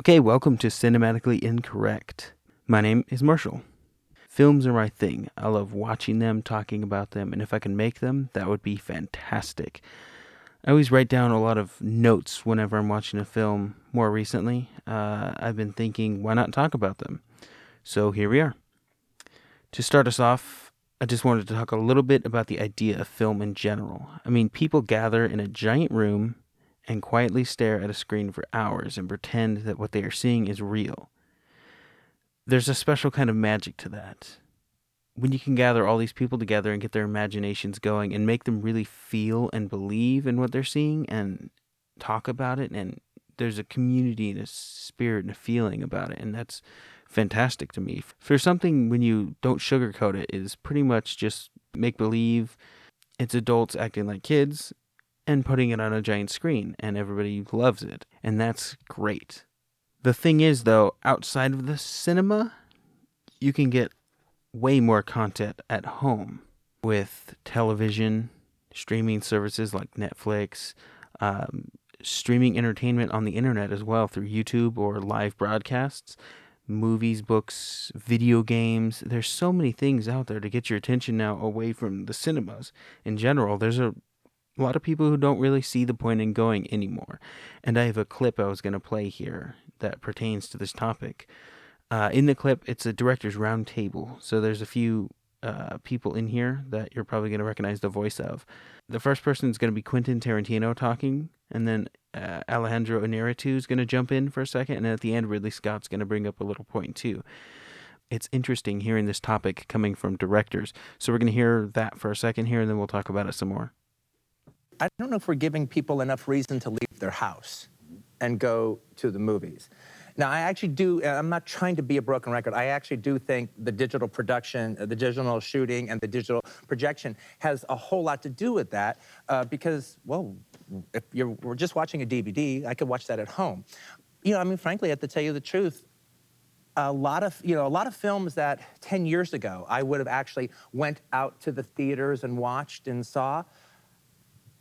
Okay, welcome to Cinematically Incorrect. My name is Marshall. Films are my thing. I love watching them, talking about them, and if I can make them, that would be fantastic. I always write down a lot of notes whenever I'm watching a film. More recently, I've been thinking, why not talk about them? So here we are. To start us off, I just wanted to talk a little bit about the idea of film in general. I mean, people gather in a giant room and quietly stare at a screen for hours and pretend that what they are seeing is real. There's a special kind of magic to that. When you can gather all these people together and get their imaginations going and make them really feel and believe in what they're seeing and talk about it, and there's a community and a spirit and a feeling about it, and that's fantastic to me. For something when you don't sugarcoat it is pretty much just make-believe. It's adults acting like kids and putting it on a giant screen, and everybody loves it, and that's great. The thing is, though, outside of the cinema, you can get way more content at home with television, streaming services like Netflix, streaming entertainment on the internet as well through YouTube or live broadcasts, movies, books, video games. There's so many things out there to get your attention now away from the cinemas. In general, there's a lot of people who don't really see the point in going anymore. And I have a clip I was going to play here that pertains to this topic. In the clip, it's a director's roundtable. So there's a few people in here that you're probably going to recognize the voice of. The first person is going to be Quentin Tarantino talking, and then Alejandro Iñárritu is going to jump in for a second, and at the end, Ridley Scott's going to bring up a little point too. It's interesting hearing this topic coming from directors. So we're going to hear that for a second here, and then we'll talk about it some more. I don't know if we're giving people enough reason to leave their house and go to the movies. Now, I actually do, and I'm not trying to be a broken record, I actually do think the digital production, the digital shooting, and the digital projection has a whole lot to do with that because, well, if we're just watching a DVD, I could watch that at home. You know, I mean, frankly, I have to tell you the truth. A lot of films that 10 years ago I would have actually went out to the theaters and watched and saw,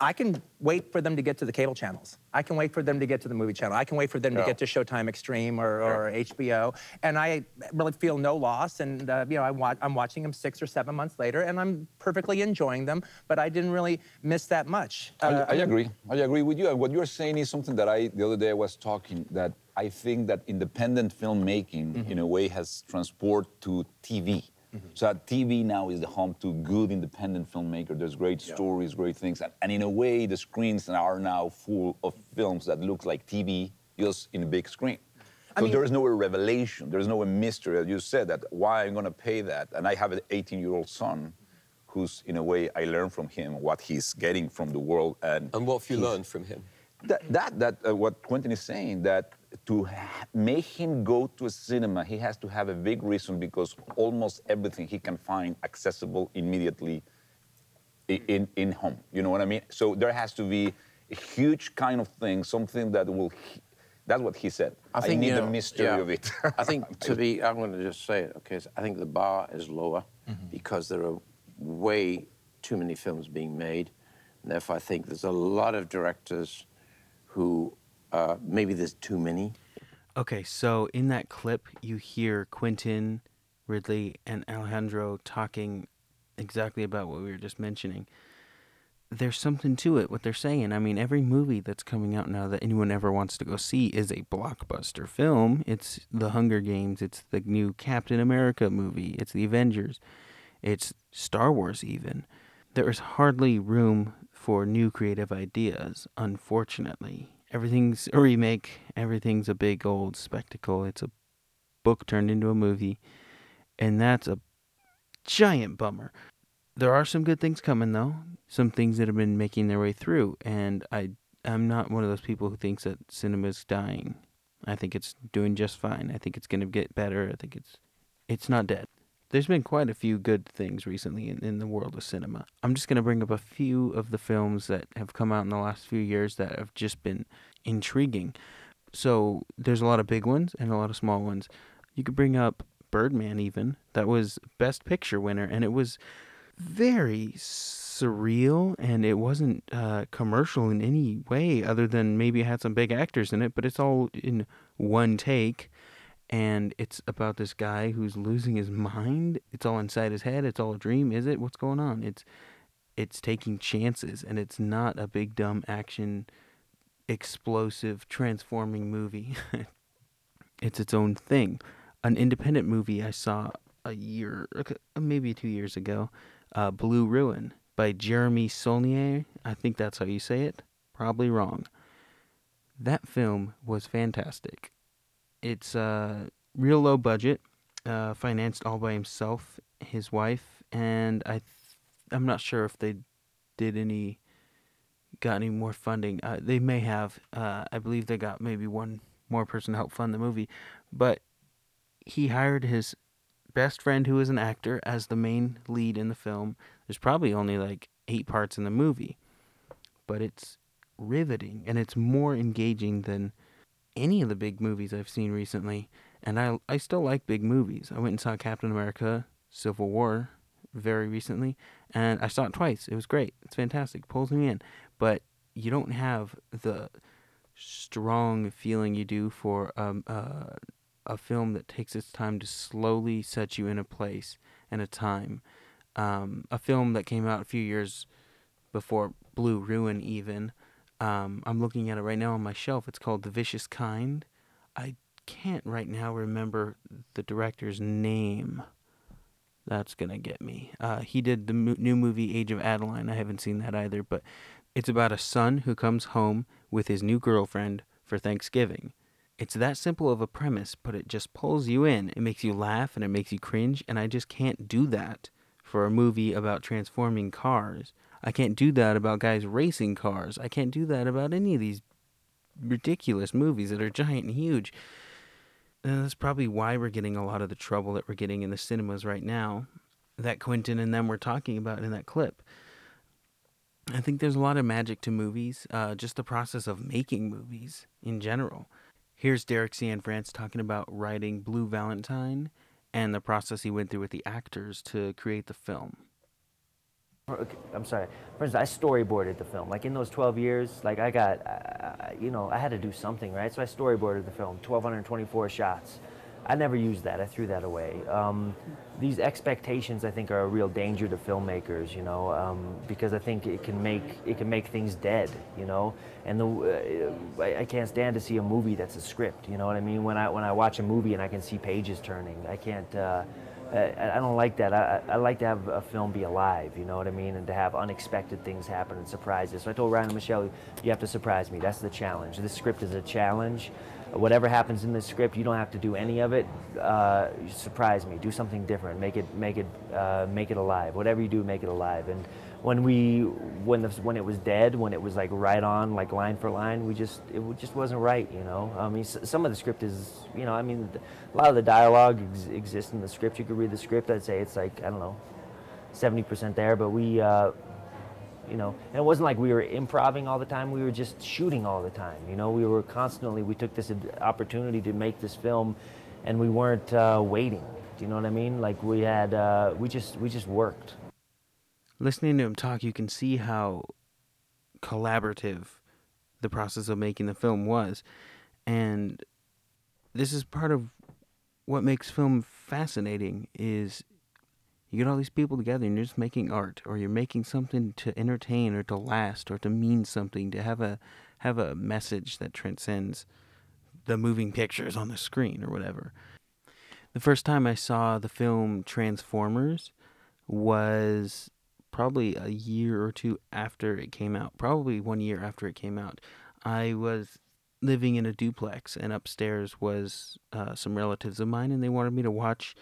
I can wait for them to get to the cable channels. I can wait for them to get to the movie channel. I can wait for them to get to Showtime Extreme or HBO. And I really feel no loss. And I'm watching them 6 or 7 months later, and I'm perfectly enjoying them. But I didn't really miss that much. I agree. I agree with you. And what you're saying is something that the other day I was talking, that I think that independent filmmaking, in a way, has transported to TV. Mm-hmm. So TV now is the home to good independent filmmakers. There's great stories, great things. And in a way, the screens are now full of films that look like TV, just in a big screen. So there is no revelation. There is no mystery. As you said, that why I'm going to pay that. And I have an 18-year-old son who's, in a way, I learned from him what he's getting from the world. And what have you learned from him? That what Quentin is saying, that to make him go to a cinema, he has to have a big reason, because almost everything he can find accessible immediately in home. You know what I mean? So there has to be a huge kind of thing, something that will. That's what he said. I need the mystery of it. I think I'm going to just say it. Okay, so I think the bar is lower because there are way too many films being made, and therefore I think there's a lot of directors who maybe there's too many. Okay, so in that clip, you hear Quentin, Ridley, and Alejandro talking exactly about what we were just mentioning. There's something to it, what they're saying. I mean, every movie that's coming out now that anyone ever wants to go see is a blockbuster film. It's The Hunger Games. It's the new Captain America movie. It's The Avengers. It's Star Wars, even. There is hardly room for new creative ideas, unfortunately. Everything's a remake. Everything's a big old spectacle. It's a book turned into a movie, and that's a giant bummer. There are some good things coming, though. Some things that have been making their way through, and I'm not one of those people who thinks that cinema's dying. I think it's doing just fine. I think it's going to get better. I think it's not dead. There's been quite a few good things recently in the world of cinema. I'm just going to bring up a few of the films that have come out in the last few years that have just been intriguing. So there's a lot of big ones and a lot of small ones. You could bring up Birdman even. That was Best Picture winner, and it was very surreal, and it wasn't commercial in any way other than maybe it had some big actors in it, but it's all in one take. And it's about this guy who's losing his mind. It's all inside his head. It's all a dream. Is it? What's going on? It's taking chances, and it's not a big, dumb action, explosive, transforming movie. It's its own thing. An independent movie I saw a year, maybe 2 years ago, Blue Ruin by Jeremy Saulnier. I think that's how you say it. Probably wrong. That film was fantastic. It's real low budget, financed all by himself, his wife, and I'm not sure if they got any more funding. They may have. I believe they got maybe one more person to help fund the movie, but he hired his best friend, who is an actor, as the main lead in the film. There's probably only like 8 parts in the movie, but it's riveting, and it's more engaging than any of the big movies I've seen recently. And I still like big movies. I went and saw Captain America: Civil War very recently, and I saw it twice. It was great. It's fantastic. It pulls me in. But you don't have the strong feeling you do for a film that takes its time to slowly set you in a place and a time. A film that came out a few years before Blue Ruin even. I'm looking at it right now on my shelf. It's called The Vicious Kind. I can't right now remember the director's name. That's going to get me. He did the new movie Age of Adeline. I haven't seen that either, but it's about a son who comes home with his new girlfriend for Thanksgiving. It's that simple of a premise, but it just pulls you in. It makes you laugh and it makes you cringe, and I just can't do that for a movie about transforming cars. I can't do that about guys racing cars. I can't do that about any of these ridiculous movies that are giant and huge. And that's probably why we're getting a lot of the trouble that we're getting in the cinemas right now, that Quentin and them were talking about in that clip. I think there's a lot of magic to movies, just the process of making movies in general. Here's Derek Cianfrance talking about writing Blue Valentine and the process he went through with the actors to create the film. I'm sorry. For instance, I storyboarded the film. Like in those 12 years, like I got, I had to do something, right? So I storyboarded the film, 1,224 shots. I never used that. I threw that away. These expectations, I think, are a real danger to filmmakers, because I think it can make things dead, And I can't stand to see a movie that's a script. You know what I mean? When I watch a movie and I can see pages turning, I can't. I don't like that. I like to have a film be alive, you know what I mean? And to have unexpected things happen and surprises. So I told Ryan and Michelle, you have to surprise me. That's the challenge. This script is a challenge. Whatever happens in this script, you don't have to do any of it. Surprise me. Do something different. Make it alive. Whatever you do, make it alive. And when it was dead, when it was like right on, like line for line, it just wasn't right, I mean, some of the script is, a lot of the dialogue exists in the script. You could read the script. I'd say it's like, 70% there, but we. And it wasn't like we were improvising all the time. We were just shooting all the time. We took this opportunity to make this film, and we weren't waiting. Do you know what I mean? Like we had, we just worked. Listening to him talk, you can see how collaborative the process of making the film was, and this is part of what makes film fascinating. Is you get all these people together and you're just making art, or you're making something to entertain or to last or to mean something, to have a message that transcends the moving pictures on the screen or whatever. The first time I saw the film Transformers was probably a year or two after it came out, probably 1 year after it came out. I was living in a duplex, and upstairs was some relatives of mine, and they wanted me to watch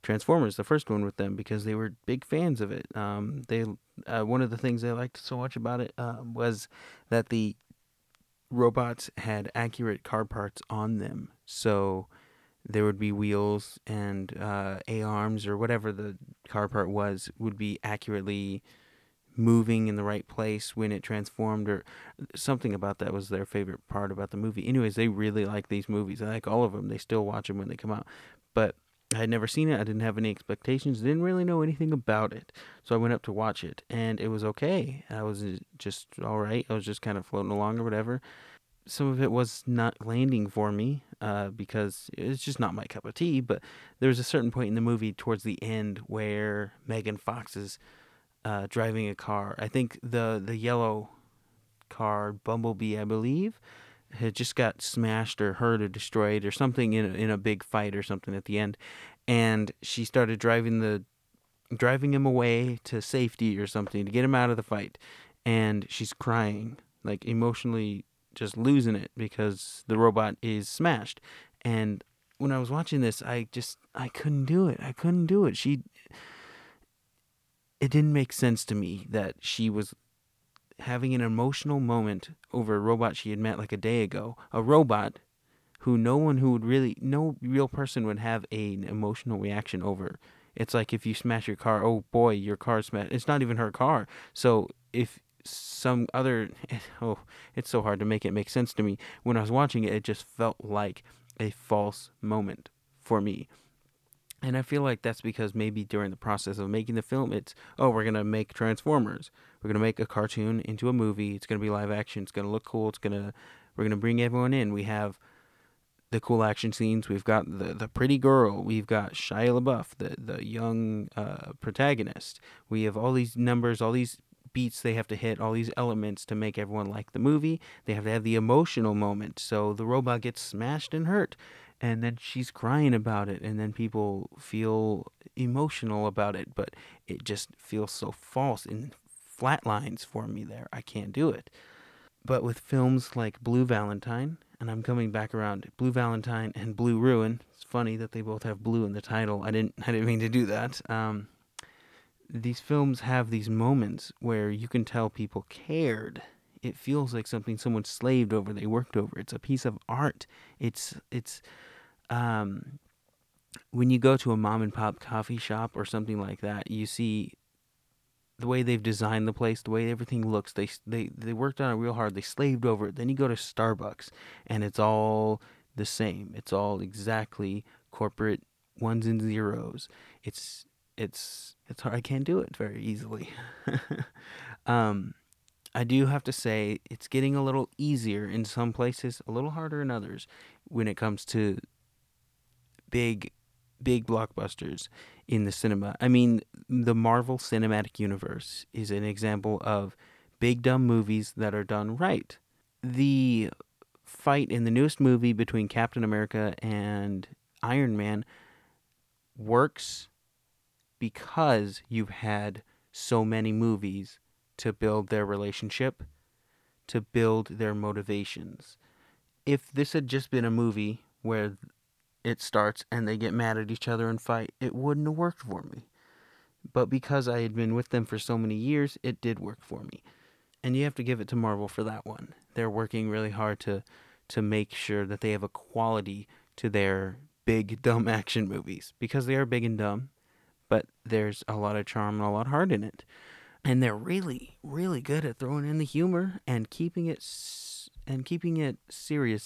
Transformers, the first one, with them because they were big fans of it. One of the things they liked so much about it was that the robots had accurate car parts on them. So there would be wheels and A-arms or whatever the car part was would be accurately moving in the right place when it transformed, or something about that was their favorite part about the movie. Anyways, they really like these movies. I like all of them. They still watch them when they come out. But I had never seen it. I didn't have any expectations. Didn't really know anything about it. So I went up to watch it, and it was okay. I was just all right. I was just kind of floating along or whatever. Some of it was not landing for me because it's just not my cup of tea. But there was a certain point in the movie towards the end where Megan Fox is driving a car. I think the yellow car, Bumblebee, I believe, had just got smashed or hurt or destroyed or something in a big fight or something at the end, and she started driving him away to safety or something to get him out of the fight, and she's crying, like emotionally just losing it because the robot is smashed. And when I was watching this, I couldn't do it. I couldn't do it. It didn't make sense to me that she was having an emotional moment over a robot she had met like a day ago, a robot who no real person would have an emotional reaction over. It's like if you smash your car, oh boy, your car smashed. It's not even her car. So if some other, it's so hard to make it make sense to me. When I was watching it, it just felt like a false moment for me. And I feel like that's because maybe during the process of making the film, it's, we're going to make Transformers. We're going to make a cartoon into a movie. It's going to be live action. It's going to look cool. We're going to bring everyone in. We have the cool action scenes. We've got the pretty girl. We've got Shia LaBeouf, the young protagonist. We have all these numbers, all these beats they have to hit, all these elements to make everyone like the movie. They have to have the emotional moment. So the robot gets smashed and hurt. And then she's crying about it, and then people feel emotional about it, but it just feels so false and flat lines for me there. I can't do it. But with films like Blue Valentine, and I'm coming back around, Blue Valentine and Blue Ruin, it's funny that they both have blue in the title. I didn't mean to do that. These films have these moments where you can tell people cared. It feels like something someone slaved over, they worked over. It's a piece of art. It's when you go to a mom and pop coffee shop or something like that, you see the way they've designed the place, the way everything looks. They worked on it real hard. They slaved over it. Then you go to Starbucks, and it's all the same. It's all exactly corporate ones and zeros. It's hard. I can't do it very easily. I do have to say it's getting a little easier in some places, a little harder in others when it comes to big blockbusters in the cinema. I mean, the Marvel Cinematic Universe is an example of big, dumb movies that are done right. The fight in the newest movie between Captain America and Iron Man works because you've had so many movies to build their relationship, to build their motivations. If this had just been a movie where it starts and they get mad at each other and fight, it wouldn't have worked for me. But because I had been with them for so many years, it did work for me. And you have to give it to Marvel for that one. They're working really hard to make sure that they have a quality to their big, dumb action movies. Because they are big and dumb, but there's a lot of charm and a lot of heart in it. And they're really, really good at throwing in the humor and keeping it serious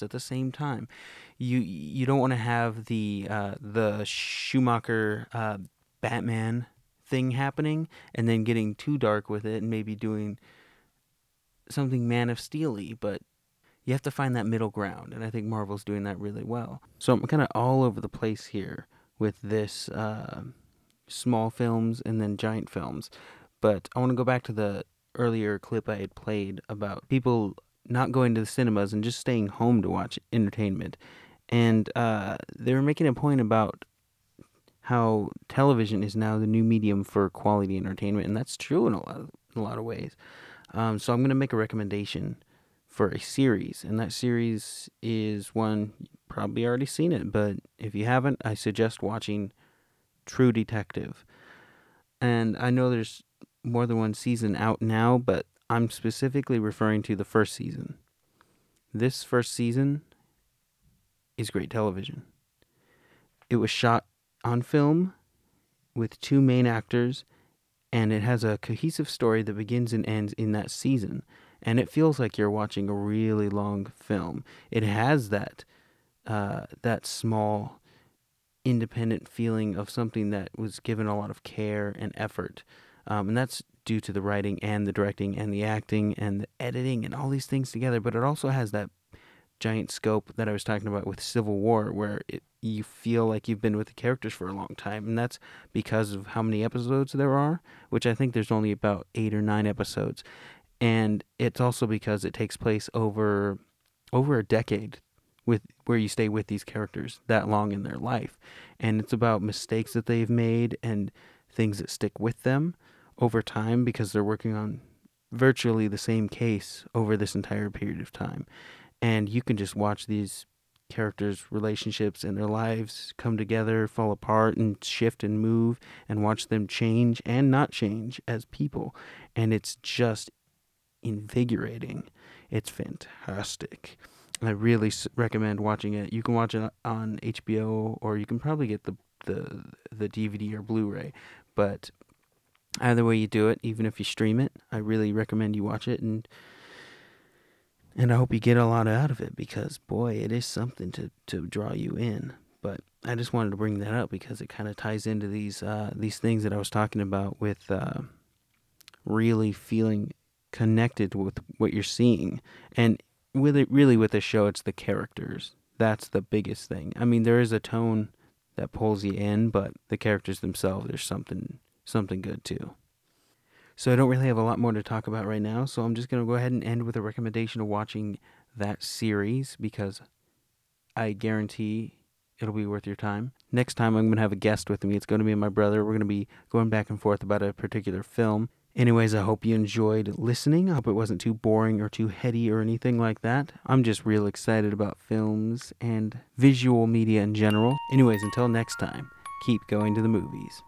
at the same time. You don't want to have the Schumacher Batman thing happening and then getting too dark with it and maybe doing something Man of Steel-y, but you have to find that middle ground, and I think Marvel's doing that really well. So I'm kind of all over the place here with this small films and then giant films. But I want to go back to the earlier clip I had played about people not going to the cinemas and just staying home to watch entertainment. And they were making a point about how television is now the new medium for quality entertainment, and that's true in a lot of ways. So I'm going to make a recommendation for a series, and that series is one you've probably already seen it, but if you haven't, I suggest watching True Detective. And I know there's more than one season out now, but I'm specifically referring to the first season. This first season is great television. It was shot on film with two main actors, and it has a cohesive story that begins and ends in that season. And it feels like you're watching a really long film. It has that small independent feeling of something that was given a lot of care and effort. And that's due to the writing and the directing and the acting and the editing and all these things together. But it also has that giant scope that I was talking about with Civil War, where you feel like you've been with the characters for a long time. And that's because of how many episodes there are, which I think there's only about 8 or 9 episodes. And it's also because it takes place over a decade, with where you stay with these characters that long in their life. And it's about mistakes that they've made and things that stick with them over time, because they're working on virtually the same case over this entire period of time. And you can just watch these characters' relationships and their lives come together, fall apart, and shift and move, and watch them change and not change as people. And it's just invigorating. It's fantastic. I really recommend watching it. You can watch it on HBO, or you can probably get the DVD or Blu-ray. But either way you do it, even if you stream it, I really recommend you watch it. And I hope you get a lot out of it, because, boy, it is something to draw you in. But I just wanted to bring that up because it kind of ties into these things that I was talking about with really feeling connected with what you're seeing. And with the show, it's the characters. That's the biggest thing. I mean, there is a tone that pulls you in, but the characters themselves, there's something good too. So I don't really have a lot more to talk about right now, so I'm just going to go ahead and end with a recommendation of watching that series, because I guarantee it'll be worth your time. Next time I'm going to have a guest with me. It's going to be my brother. We're going to be going back and forth about a particular film. Anyways, I hope you enjoyed listening. I hope it wasn't too boring or too heady or anything like that. I'm just real excited about films and visual media in general. Anyways, until next time, keep going to the movies.